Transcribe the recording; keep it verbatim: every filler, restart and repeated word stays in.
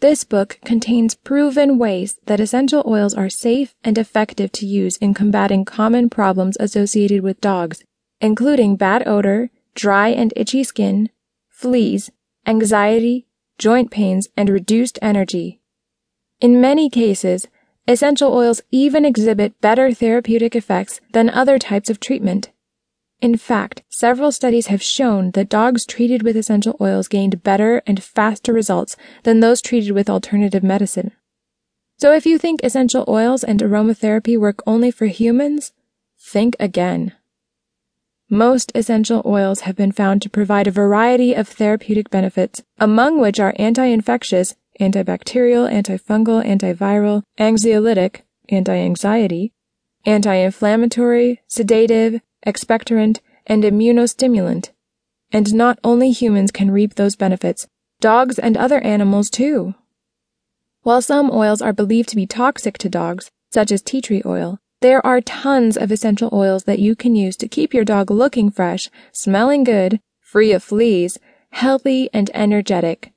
This book contains proven ways that essential oils are safe and effective to use in combating common problems associated with dogs, including bad odor, dry and itchy skin, fleas, anxiety, joint pains, and reduced energy. In many cases, essential oils even exhibit better therapeutic effects than other types of treatment. In fact, several studies have shown that dogs treated with essential oils gained better and faster results than those treated with alternative medicine. So if you think essential oils and aromatherapy work only for humans, think again. Most essential oils have been found to provide a variety of therapeutic benefits, among which are anti-infectious, antibacterial, antifungal, antiviral, anxiolytic, anti-anxiety, anti-inflammatory, sedative, expectorant, and immunostimulant. And not only humans can reap those benefits, dogs and other animals too. While some oils are believed to be toxic to dogs, such as tea tree oil, there are tons of essential oils that you can use to keep your dog looking fresh, smelling good, free of fleas, healthy, and energetic.